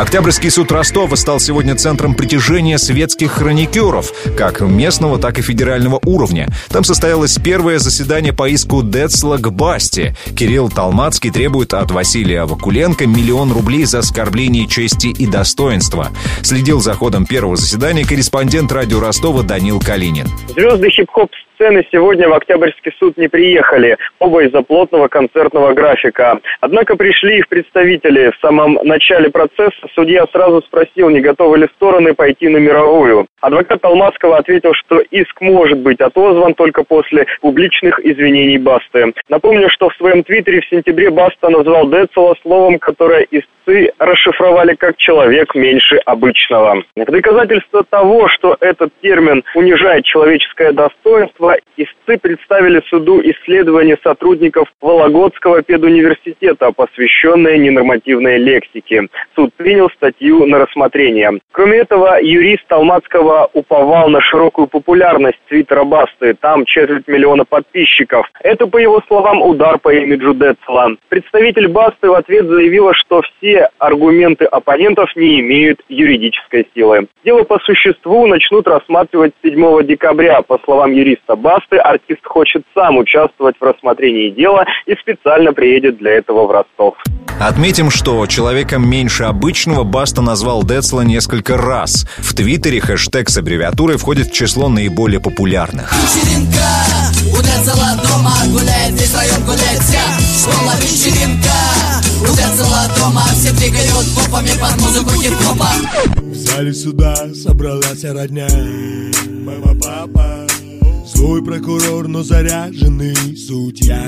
Октябрьский суд Ростова стал сегодня центром притяжения светских хроникеров, как местного, так и федерального уровня. Там состоялось первое заседание по иску Децла к Басте. Кирилл Толмацкий требует от Василия Вакуленко 1 000 000 рублей за оскорбление чести и достоинства. Следил за ходом первого заседания корреспондент радио Ростова Данил Калинин. Звезды хип-хоп сцены сегодня в Октябрьский суд не приехали, оба из-за плотного концертного графика. Однако пришли их представители. В самом начале процесса судья сразу спросил, не готовы ли стороны пойти на мировую. Адвокат Толмацкого ответил, что иск может быть отозван только после публичных извинений Басты. Напомню, что в своем твиттере в сентябре Баста назвал Децела словом, которое истцы расшифровали как «человек меньше обычного». В доказательство того, что этот термин унижает человеческое достоинство, истцы представили суду исследование сотрудников Вологодского педуниверситета, посвященное ненормативной лексике. Суд принял статью на рассмотрение. Кроме этого, юрист Толмацкого уповал на широкую популярность твиттера Басты. Там 250 000 подписчиков. Это, по его словам, удар по имиджу Децела. Представитель Басты в ответ заявила, что все аргументы оппонентов не имеют юридической силы. Дело по существу начнут рассматривать 7 декабря, по словам юриста Басты, артист хочет сам участвовать в рассмотрении дела и специально приедет для этого в Ростов. Отметим, что человеком меньше обычного Баста назвал Децла несколько раз. В Твиттере хэштег с аббревиатурой входит в число наиболее популярных. Вечеринка, у Децла дома гуляет, весь район гуляет вся. Школа вечеринка, у Децла дома все двигают попами под музыку хип-хопа. В зале сюда собралась родня, мама, папа. Свой прокурор, но заряженный судья.